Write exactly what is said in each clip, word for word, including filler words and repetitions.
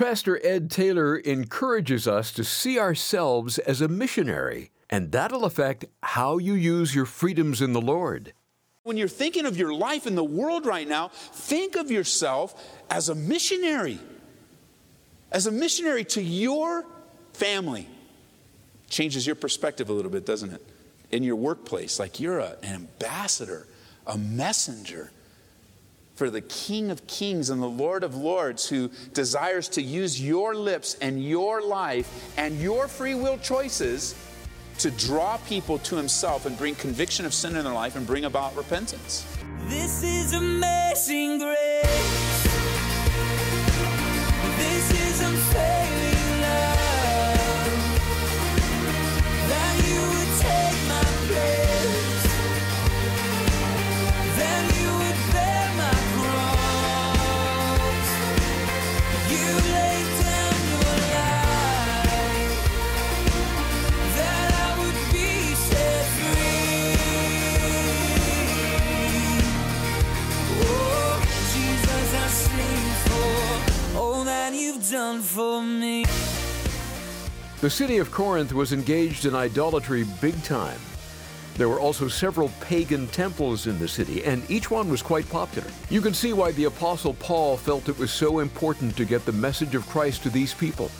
Pastor Ed Taylor encourages us to see ourselves as a missionary, and that'll affect how you use your freedoms in the Lord. When you're thinking of your life in the world right now, think of yourself as a missionary, as a missionary to your family. Changes your perspective a little bit, doesn't it? In your workplace, like you're a, an ambassador, a messenger for the King of Kings and the Lord of Lords, who desires to use your lips and your life and your free will choices to draw people to himself and bring conviction of sin in their life and bring about repentance. This is amazing grace. This is unfailing love. That you would take my place. That you would bear my cross. You laid down your life. That I would be set free. Oh, Jesus, I sing for all that you've done for me. The city of Corinth was engaged in idolatry big time. There were also several pagan temples in the city, and each one was quite popular. You can see why the Apostle Paul felt it was so important to get the message of Christ to these people,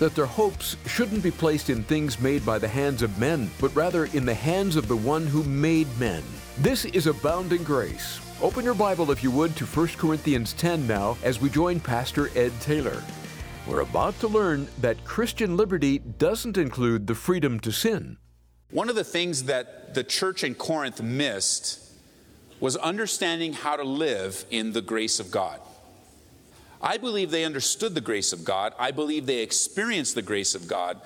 that their hopes shouldn't be placed in things made by the hands of men, but rather in the hands of the one who made men. This is Abounding Grace. Open your Bible, if you would, to First Corinthians ten now as we join Pastor Ed Taylor. We're about to learn that Christian liberty doesn't include the freedom to sin. One of the things that the church in Corinth missed was understanding how to live in the grace of God. I believe they understood the grace of God. I believe they experienced the grace of God.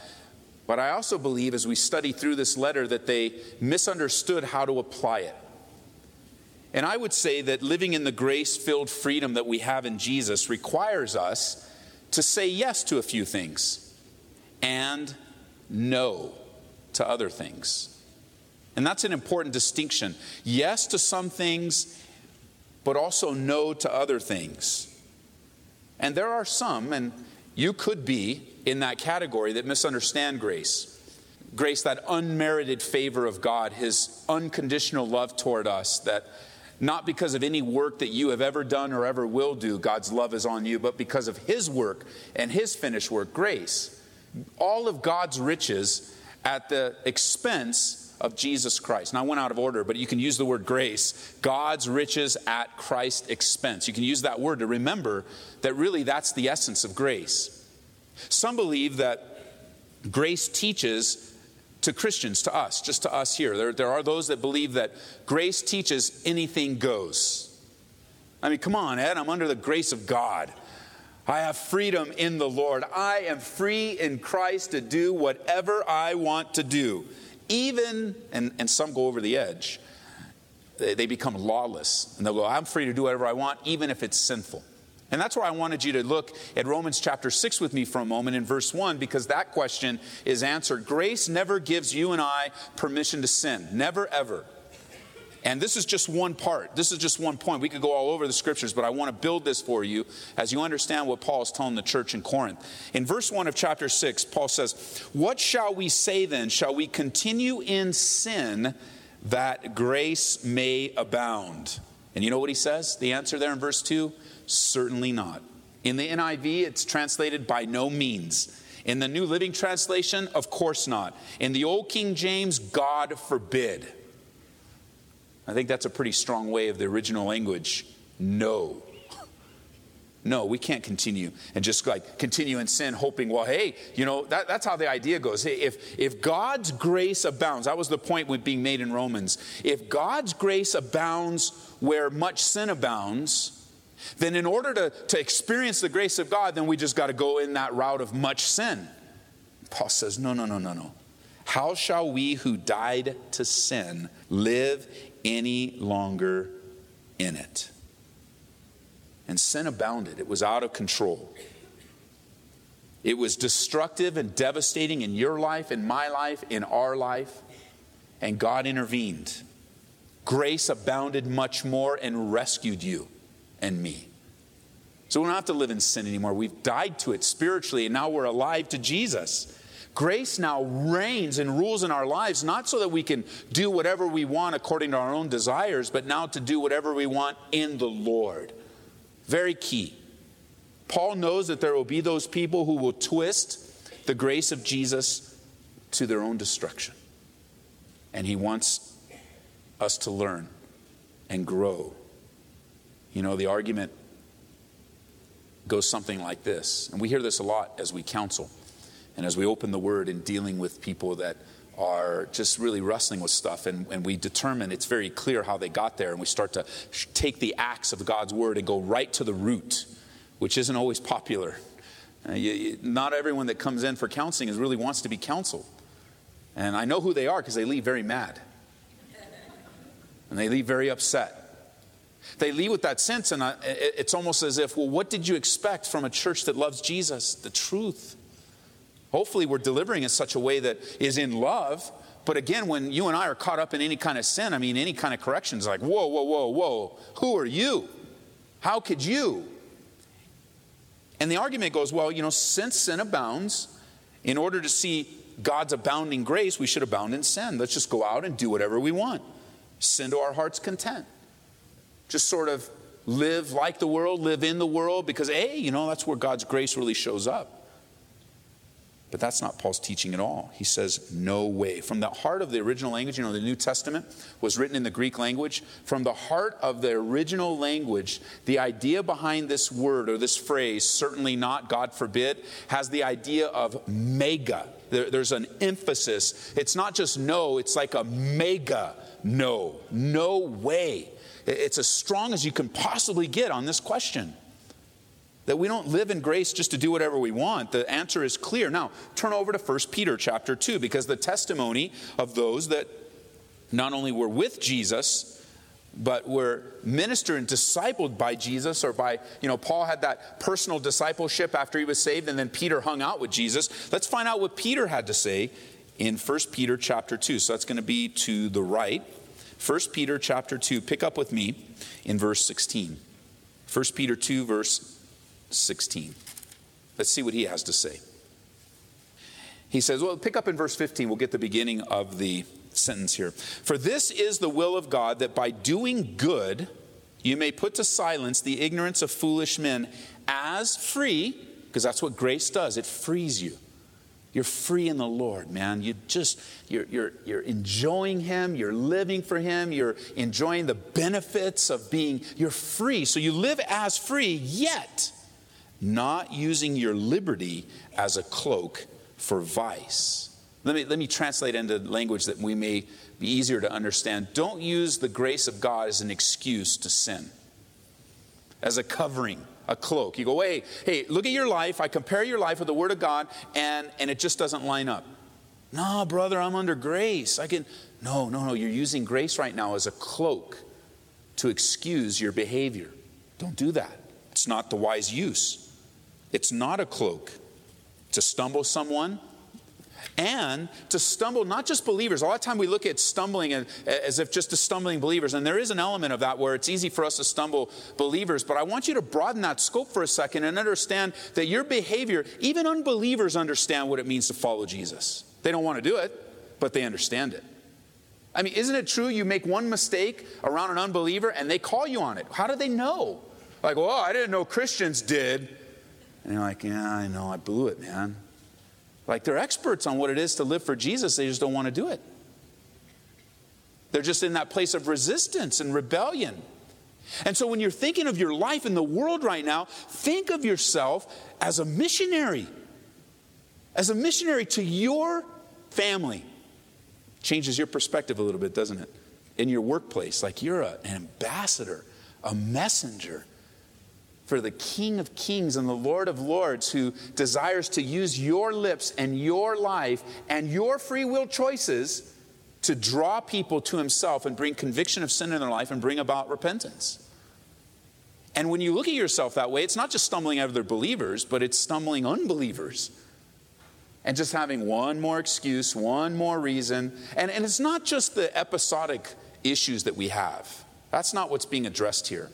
But I also believe, as we study through this letter, that they misunderstood how to apply it. And I would say that living in the grace-filled freedom that we have in Jesus requires us to say yes to a few things and no to other things. And that's an important distinction. Yes to some things, but also no to other things. And there are some, and you could be in that category, that misunderstand grace. Grace, that unmerited favor of God, his unconditional love toward us, that not because of any work that you have ever done or ever will do, God's love is on you, but because of his work and his finished work, grace. All of God's riches at the expense of Jesus Christ. Now, I went out of order, but you can use the word grace. God's riches at Christ's expense. You can use that word to remember that really that's the essence of grace. Some believe that grace teaches to Christians, to us, just to us here. There, there are those that believe that grace teaches anything goes. I mean, come on, Ed, I'm under the grace of God. I have freedom in the Lord. I am free in Christ to do whatever I want to do. Even, and, and some go over the edge, they, they become lawless. And they'll go, I'm free to do whatever I want, even if it's sinful. And that's why I wanted you to look at Romans chapter six with me for a moment in verse one, because that question is answered. Grace never gives you and I permission to sin. Never, ever. And this is just one part. This is just one point. We could go all over the scriptures, but I want to build this for you as you understand what Paul is telling the church in Corinth. In verse one of chapter six, Paul says, "What shall we say then? Shall we continue in sin that grace may abound?" And you know what he says? The answer there in verse two? Certainly not. In the N I V, it's translated by no means. In the New Living Translation, of course not. In the Old King James, God forbid. I think that's a pretty strong way of the original language. No. No, we can't continue and just like continue in sin hoping, well, hey, you know, that, that's how the idea goes. Hey, if, if God's grace abounds, that was the point with being made in Romans. If God's grace abounds where much sin abounds, then in order to, to experience the grace of God, then we just got to go in that route of much sin. Paul says, no, no, no, no, no. How shall we who died to sin live any longer in it? And sin abounded. It was out of control. It was destructive and devastating in your life, in my life, in our life. And God intervened. Grace abounded much more and rescued you and me. So we don't have to live in sin anymore. We've died to it spiritually, and now we're alive to Jesus. Grace now reigns and rules in our lives, not so that we can do whatever we want according to our own desires, but now to do whatever we want in the Lord. Very key. Paul knows that there will be those people who will twist the grace of Jesus to their own destruction. And he wants us to learn and grow. You know, the argument goes something like this, and we hear this a lot as we counsel and as we open the Word in dealing with people that are just really wrestling with stuff, and, and we determine it's very clear how they got there, and we start to sh- take the axe of God's Word and go right to the root, which isn't always popular. Uh, you, you, not everyone that comes in for counseling is really wants to be counseled. And I know who they are because they leave very mad. And they leave very upset. They leave with that sense, and I, it, it's almost as if, well, what did you expect from a church that loves Jesus? The truth. Hopefully we're delivering in such a way that is in love. But again, when you and I are caught up in any kind of sin, I mean, any kind of correction is like, whoa, whoa, whoa, whoa. Who are you? How could you? And the argument goes, well, you know, since sin abounds, in order to see God's abounding grace, we should abound in sin. Let's just go out and do whatever we want. Sin to our heart's content. Just sort of live like the world, live in the world, because, hey, you know, that's where God's grace really shows up. But that's not Paul's teaching at all. He says, no way. From the heart of the original language, you know, the New Testament was written in the Greek language. From the heart of the original language, the idea behind this word or this phrase, certainly not, God forbid, has the idea of mega. There, there's an emphasis. It's not just no, it's like a mega no. No way. It's as strong as you can possibly get on this question. That we don't live in grace just to do whatever we want. The answer is clear. Now, turn over to First Peter chapter two, because the testimony of those that not only were with Jesus, but were ministered and discipled by Jesus, or by, you know, Paul had that personal discipleship after he was saved, and then Peter hung out with Jesus. Let's find out what Peter had to say in First Peter chapter two. So that's going to be to the right. First Peter chapter two, pick up with me in verse sixteen. First Peter two, verse sixteen. Let's see what he has to say. He says, well, pick up in verse fifteen. We'll get the beginning of the sentence here. For this is the will of God, that by doing good, you may put to silence the ignorance of foolish men, as free, because that's what grace does. It frees you. You're free in the Lord, man. You just, you're, you're, you're enjoying Him. You're living for Him. You're enjoying the benefits of being, you're free. So you live as free, yet not using your liberty as a cloak for vice. Let me, let me translate into language that we may be easier to understand. Don't use the grace of God as an excuse to sin, as a covering, a cloak. You go, hey, hey, look at your life. I compare your life with the Word of God, and, and it just doesn't line up. No, brother, I'm under grace. I can. No, no, no. You're using grace right now as a cloak to excuse your behavior. Don't do that. It's not the wise use. It's not a cloak to stumble someone. And to stumble, not just believers. A lot of time we look at stumbling as if just to stumbling believers. And there is an element of that where it's easy for us to stumble believers. But I want you to broaden that scope for a second and understand that your behavior, even unbelievers understand what it means to follow Jesus. They don't want to do it, but they understand it. I mean, isn't it true you make one mistake around an unbeliever and they call you on it? How do they know? Like, well, I didn't know Christians did. And you're like, yeah, I know, I blew it, man. Like, they're experts on what it is to live for Jesus. They just don't want to do it. They're just in that place of resistance and rebellion. And so when you're thinking of your life in the world right now, think of yourself as a missionary. As a missionary to your family. Changes your perspective a little bit, doesn't it? In your workplace, like you're an ambassador, a messenger for the King of Kings and the Lord of Lords, who desires to use your lips and your life and your free will choices to draw people to Himself and bring conviction of sin in their life and bring about repentance. And when you look at yourself that way, it's not just stumbling at other believers, but it's stumbling unbelievers. And just having one more excuse, one more reason. And, and it's not just the episodic issues that we have. That's not what's being addressed here.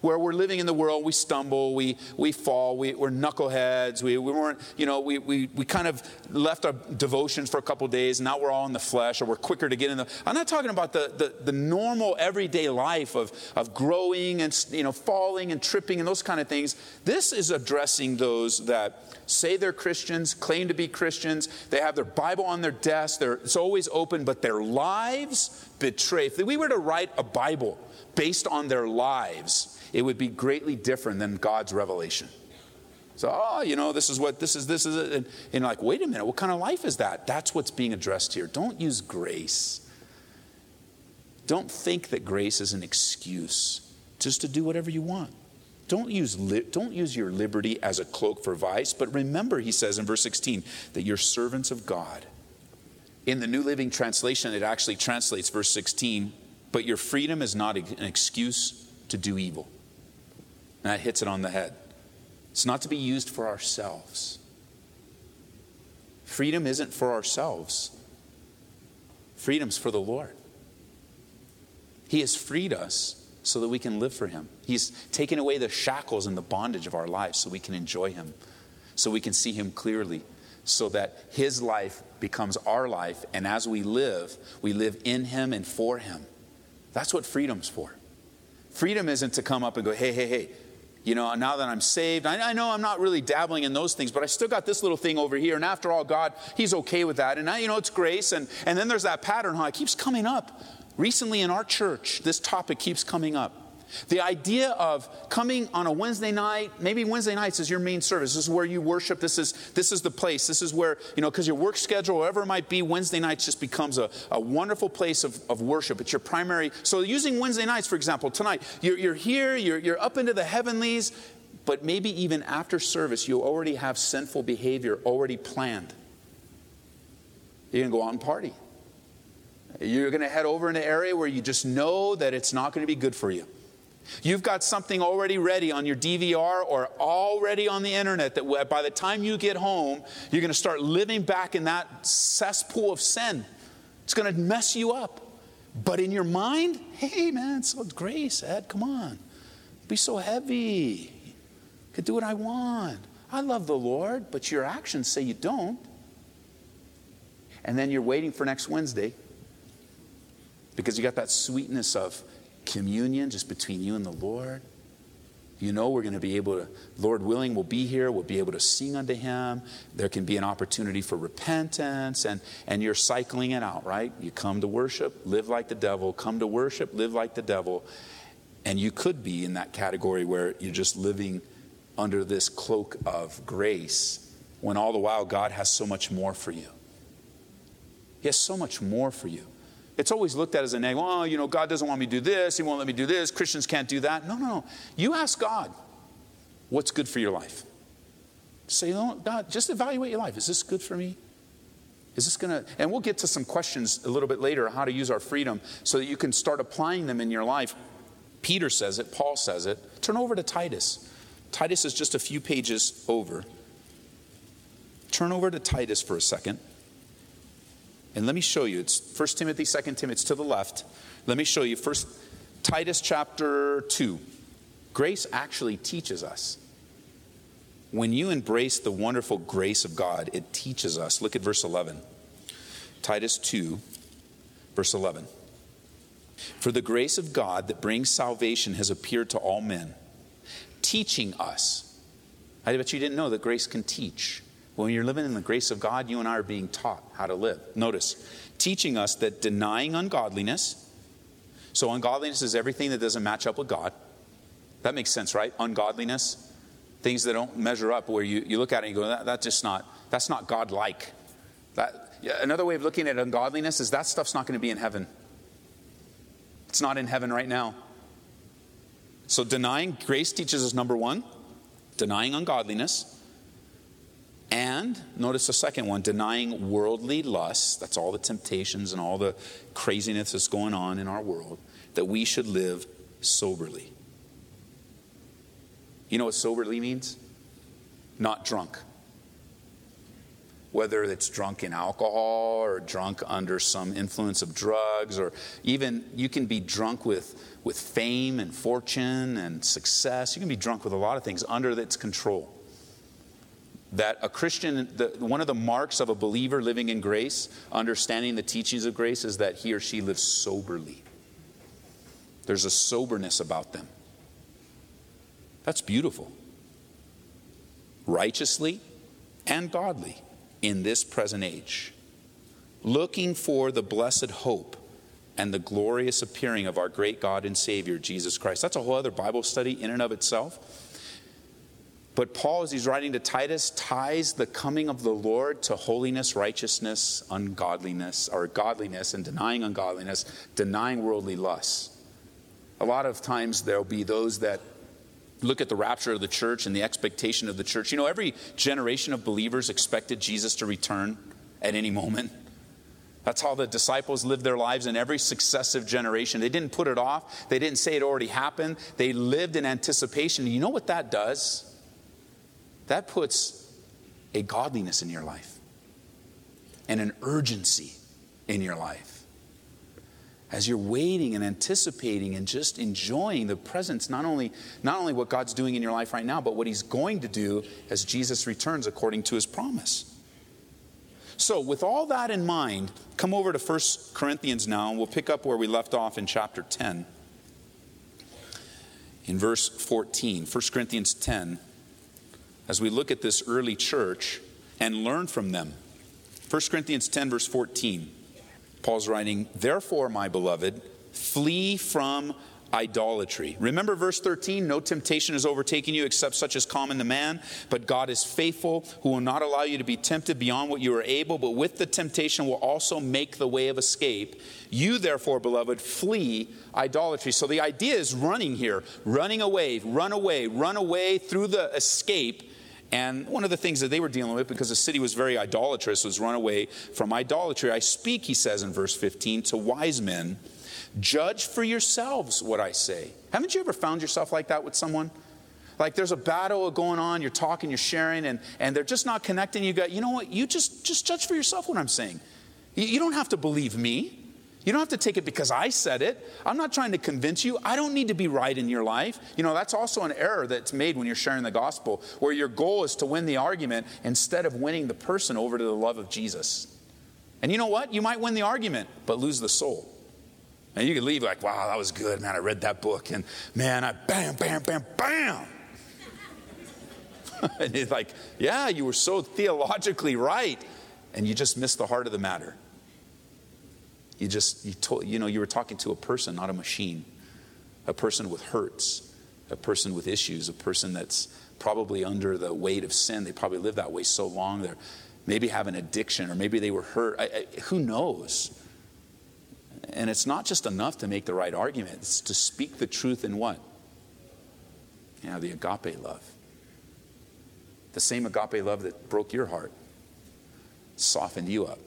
where we're living in the world, we stumble, we we fall, we, we're knuckleheads, we, we weren't, you know, we, we we kind of left our devotions for a couple of days, and now we're all in the flesh, or we're quicker to get in the... I'm not talking about the the, the normal everyday life of, of growing and, you know, falling and tripping and those kind of things. This is addressing those that say they're Christians, claim to be Christians, they have their Bible on their desk, they're, it's always open, but their lives betray. If we were to write a Bible based on their lives, it would be greatly different than God's revelation. So, oh, you know, this is what, this is, this is it. And, and like, wait a minute, what kind of life is that? That's what's being addressed here. Don't use grace. Don't think that grace is an excuse just to do whatever you want. Don't use, li- don't use your liberty as a cloak for vice, but remember, he says in verse sixteen, that you're servants of God. In the New Living Translation, it actually translates verse sixteen, but your freedom is not an excuse to do evil. And that hits it on the head. It's not to be used for ourselves. Freedom isn't for ourselves. Freedom's for the Lord. He has freed us so that we can live for him. He's taken away the shackles and the bondage of our lives so we can enjoy him, so we can see him clearly, so that his life becomes our life, and as we live, we live in him and for him. That's what freedom's for. Freedom isn't to come up and go, hey, hey, hey, you know, now that I'm saved, I, I know I'm not really dabbling in those things, but I still got this little thing over here, and after all, God, he's okay with that, and now, you know, it's grace, and, and then there's that pattern, huh? It keeps coming up. Recently in our church, this topic keeps coming up. The idea of coming on a Wednesday night, maybe Wednesday nights is your main service. This is where you worship. This is this is the place. This is where, you know, because your work schedule, whatever it might be, Wednesday nights just becomes a, a wonderful place of, of worship. It's your primary. So using Wednesday nights, for example, tonight, you're, you're here, you're, you're up into the heavenlies, but maybe even after service, you already have sinful behavior already planned. You're going to go out and party. You're going to head over in an area where you just know that it's not going to be good for you. You've got something already ready on your D V R or already on the internet that by the time you get home, you're going to start living back in that cesspool of sin. It's going to mess you up. But in your mind, hey, man, it's grace, Ed, come on. Don't be so heavy. I can do what I want. I love the Lord, but your actions say you don't. And then you're waiting for next Wednesday, because you got that sweetness of communion just between you and the Lord. You know we're going to be able to, Lord willing, we'll be here. We'll be able to sing unto him. There can be an opportunity for repentance. And, and you're cycling it out, right? You come to worship, live like the devil. Come to worship, live like the devil. And you could be in that category where you're just living under this cloak of grace, when all the while God has so much more for you. He has so much more for you. It's always looked at as a negative. Well, you know, God doesn't want me to do this. He won't let me do this. Christians can't do that. No, no, no. You ask God what's good for your life. Say, no, God, just evaluate your life. Is this good for me? Is this going to... And we'll get to some questions a little bit later on how to use our freedom so that you can start applying them in your life. Peter says it. Paul says it. Turn over to Titus. Titus is just a few pages over. Turn over to Titus for a second. And let me show you. It's First Timothy, Second Timothy. It's to the left. Let me show you. First Titus chapter two. Grace actually teaches us. When you embrace the wonderful grace of God, it teaches us. Look at verse eleven. Titus two, verse eleven. For the grace of God that brings salvation has appeared to all men, teaching us. I bet you didn't know that grace can teach. When you're living in the grace of God, you and I are being taught how to live. Notice, teaching us that denying ungodliness. So ungodliness is everything that doesn't match up with God. That makes sense, right? Ungodliness, things that don't measure up, where you, you look at it and you go, that, that's just not, that's not God-like. That, another way of looking at ungodliness is that stuff's not going to be in heaven. It's not in heaven right now. So denying grace teaches us, number one, denying ungodliness. And notice the second one, denying worldly lusts. That's all the temptations and all the craziness that's going on in our world, that we should live soberly. You know what soberly means? Not drunk. whether it's drunk in alcohol or drunk under some influence of drugs, or even you can be drunk with, with fame and fortune and success. You can be drunk with a lot of things under its control. That a Christian, the, one of the marks of a believer living in grace, understanding the teachings of grace, is that he or she lives soberly. There's a soberness about them. That's beautiful. Righteously and godly in this present age, looking for the blessed hope and the glorious appearing of our great God and Savior, Jesus Christ. That's a whole other Bible study in and of itself. But Paul, as he's writing to Titus, ties the coming of the Lord to holiness, righteousness, ungodliness, or godliness, and denying ungodliness, denying worldly lusts. A lot of times there'll be those that look at the rapture of the church and the expectation of the church. You know, every generation of believers expected Jesus to return at any moment. That's how the disciples lived their lives in every successive generation. They didn't put it off. They didn't say it already happened. They lived in anticipation. You know what that does? That puts a godliness in your life and an urgency in your life. As you're waiting and anticipating and just enjoying the presence, not only, not only what God's doing in your life right now, but what he's going to do as Jesus returns according to his promise. So with all that in mind, come over to First Corinthians now, and we'll pick up where we left off in chapter ten. In verse fourteen, First Corinthians ten, as we look at this early church and learn from them. First Corinthians ten, verse fourteen. Paul's writing, therefore, my beloved, flee from idolatry. Remember verse thirteen, no temptation is overtaking you except such as common to man, but God is faithful, who will not allow you to be tempted beyond what you are able, but with the temptation will also make the way of escape. You, therefore, beloved, flee idolatry. So the idea is running here, running away, run away, run away through the escape. And one of the things that they were dealing with, because the city was very idolatrous, was run away from idolatry. I speak, he says in verse fifteen, to wise men, judge for yourselves what I say. Haven't you ever found yourself like that with someone? Like there's a battle going on, you're talking, you're sharing, and, and they're just not connecting. You got, you know what, you just, just judge for yourself what I'm saying. You, you don't have to believe me. You don't have to take it because I said it. I'm not trying to convince you. I don't need to be right in your life. You know, that's also an error that's made when you're sharing the gospel, where your goal is to win the argument instead of winning the person over to the love of Jesus. And you know what? You might win the argument, but lose the soul. And you can leave like, wow, that was good, man. I read that book, and man, I bam, bam, bam, bam. And it's like, yeah, you were so theologically right, and you just missed the heart of the matter. You just, you told, you know, you were talking to a person, not a machine, a person with hurts, a person with issues, a person that's probably under the weight of sin. They probably lived that way so long. They're maybe have an addiction, or maybe they were hurt. I, I, who knows? And it's not just enough to make the right argument. It's to speak the truth in what? Yeah, the agape love. The same agape love that broke your heart, softened you up.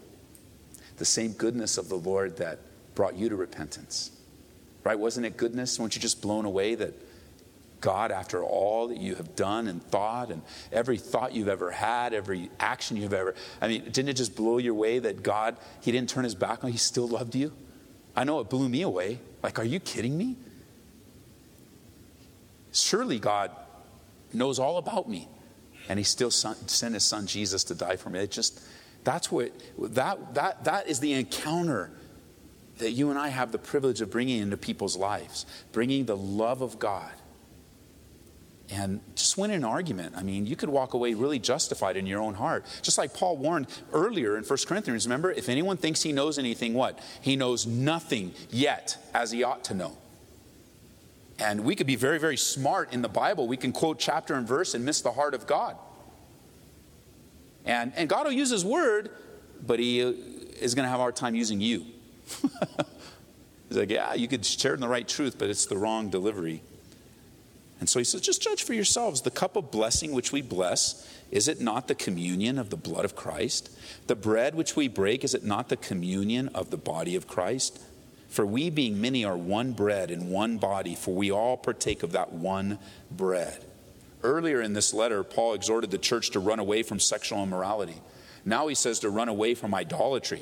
The same goodness of the Lord that brought you to repentance. Right? Wasn't it goodness? Weren't you just blown away that God, after all that you have done and thought, and every thought you've ever had, every action you've ever... I mean, didn't it just blow your way that God, he didn't turn his back on you, he still loved you? I know it blew me away. Like, are you kidding me? Surely God knows all about me. And he still sent his son Jesus to die for me. It just... That's what that that that is the encounter that you and I have the privilege of bringing into people's lives, bringing the love of God. And just win an argument. I mean, you could walk away really justified in your own heart. Just like Paul warned earlier in First Corinthians, remember, if anyone thinks he knows anything, what? He knows nothing yet as he ought to know. And we could be very, very smart in the Bible. We can quote chapter and verse and miss the heart of God. And, and God will use his word, but he is going to have a hard time using you. He's like, yeah, you could share in the right truth, but it's the wrong delivery. And so he says, just judge for yourselves. The cup of blessing which we bless, is it not the communion of the blood of Christ? The bread which we break, is it not the communion of the body of Christ? For we, being many, are one bread and one body, for we all partake of that one bread. Earlier in this letter, Paul exhorted the church to run away from sexual immorality. Now he says to run away from idolatry.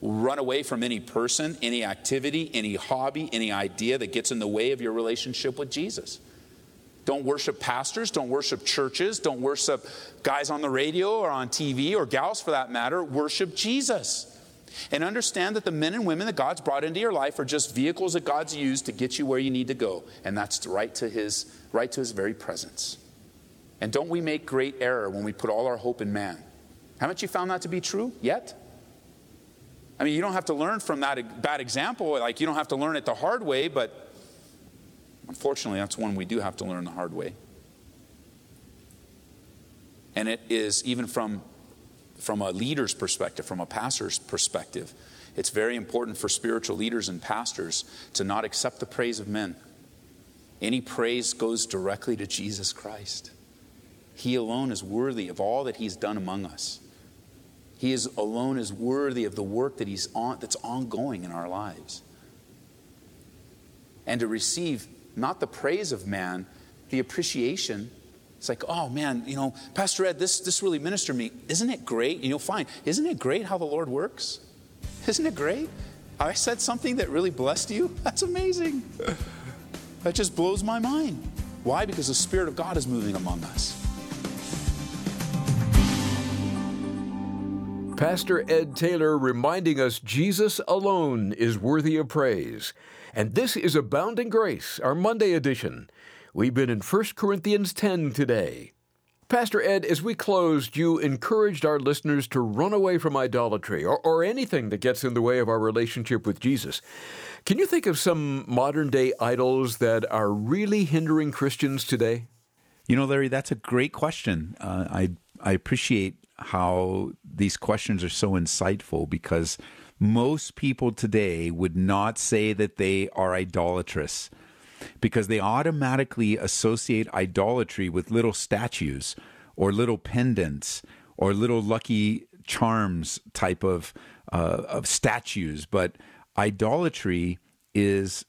Run away from any person, any activity, any hobby, any idea that gets in the way of your relationship with Jesus. Don't worship pastors. Don't worship churches. Don't worship guys on the radio or on T V, or gals for that matter. Worship Jesus. And understand that the men and women that God's brought into your life are just vehicles that God's used to get you where you need to go. And that's right to his, right to his very presence. And don't we make great error when we put all our hope in man? Haven't you found that to be true yet? I mean, you don't have to learn from that bad example. Like, you don't have to learn it the hard way, but unfortunately, that's one we do have to learn the hard way. And it is, even from From a leader's perspective, from a pastor's perspective, it's very important for spiritual leaders and pastors to not accept the praise of men. Any praise goes directly to Jesus Christ. He alone is worthy of all that he's done among us. He is alone is worthy of the work that he's on, that's ongoing in our lives. And to receive not the praise of man, the appreciation. It's like, oh man, you know, Pastor Ed, this, this really ministered me. Isn't it great? You know, fine. Isn't it great how the Lord works? Isn't it great? I said something that really blessed you. That's amazing. That just blows my mind. Why? Because the Spirit of God is moving among us. Pastor Ed Taylor reminding us Jesus alone is worthy of praise. And this is Abounding Grace, our Monday edition. We've been in First Corinthians ten today. Pastor Ed, as we closed, you encouraged our listeners to run away from idolatry or, or anything that gets in the way of our relationship with Jesus. Can you think of some modern-day idols that are really hindering Christians today? You know, Larry, that's a great question. Uh, I, I appreciate how these questions are so insightful, because most people today would not say that they are idolatrous, because they automatically associate idolatry with little statues or little pendants or little lucky charms type of uh, of statues. But idolatry is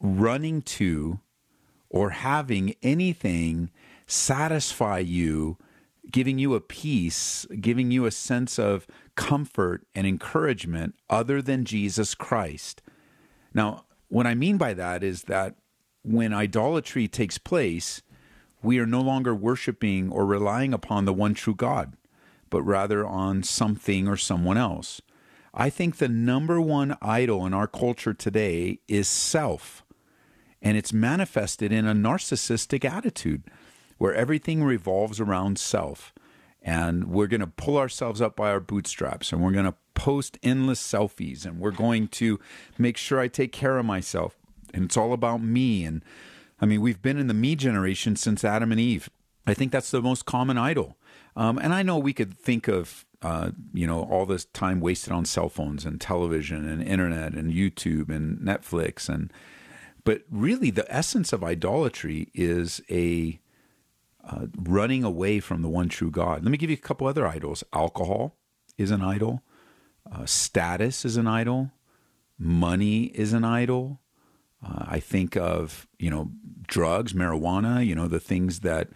running to or having anything satisfy you, giving you a peace, giving you a sense of comfort and encouragement other than Jesus Christ. Now, what I mean by that is that when idolatry takes place, we are no longer worshiping or relying upon the one true God, but rather on something or someone else. I think the number one idol in our culture today is self, and it's manifested in a narcissistic attitude where everything revolves around self, and we're going to pull ourselves up by our bootstraps, and we're going to post endless selfies, and we're going to make sure I take care of myself. And it's all about me. And I mean, we've been in the me generation since Adam and Eve. I think that's the most common idol. Um, and I know we could think of, uh, you know, all this time wasted on cell phones and television and internet and YouTube and Netflix. And but really, the essence of idolatry is a uh, running away from the one true God. Let me give you a couple other idols. Alcohol is an idol. Uh, status is an idol. Money is an idol. Uh, I think of, you know, drugs, marijuana, you know, the things that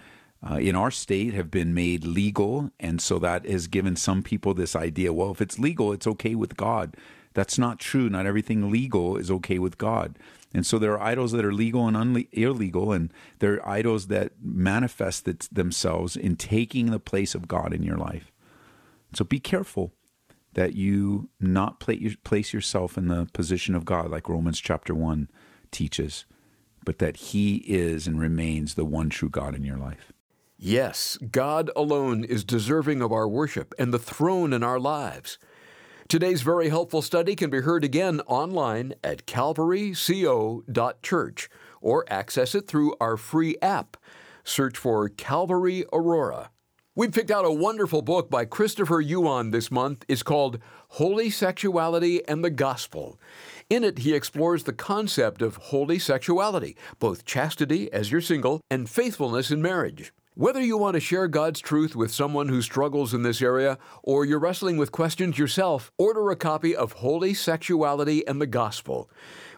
uh, in our state have been made legal. And so that has given some people this idea, well, if it's legal, it's okay with God. That's not true. Not everything legal is okay with God. And so there are idols that are legal and unle- illegal, and there are idols that manifest th- themselves in taking the place of God in your life. So be careful that you not place yourself in the position of God, like Romans chapter one teaches, but that he is and remains the one true God in your life. Yes, God alone is deserving of our worship and the throne in our lives. Today's very helpful study can be heard again online at calvary co dot church, or access it through our free app. Search for Calvary Aurora. We've picked out a wonderful book by Christopher Yuan this month. It's called Holy Sexuality and the Gospel. In it, he explores the concept of holy sexuality, both chastity as you're single and faithfulness in marriage. Whether you want to share God's truth with someone who struggles in this area, or you're wrestling with questions yourself, order a copy of Holy Sexuality and the Gospel.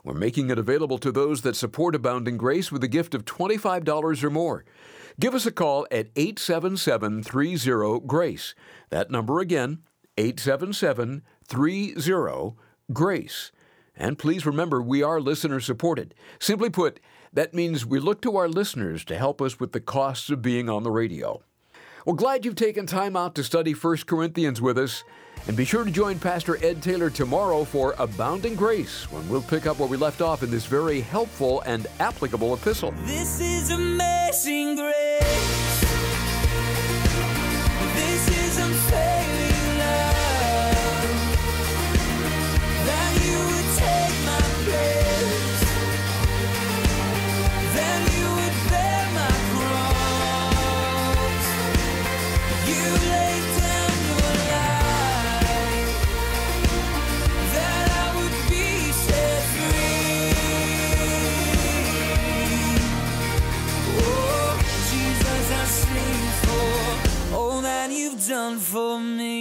We're making it available to those that support Abounding Grace with a gift of twenty-five dollars or more. Give us a call at eight seven seven, three zero, GRACE. That number again, eight seven seven, three zero, GRACE. And please remember, we are listener-supported. Simply put, that means we look to our listeners to help us with the costs of being on the radio. Well, glad you've taken time out to study First Corinthians with us. And be sure to join Pastor Ed Taylor tomorrow for Abounding Grace, when we'll pick up where we left off in this very helpful and applicable epistle. This is amazing grace. This is unfailing love. That you would take my place. That you would bear my cross. You laid down your life. That I would be set free. Oh, Jesus, I sing for all that you've done for me.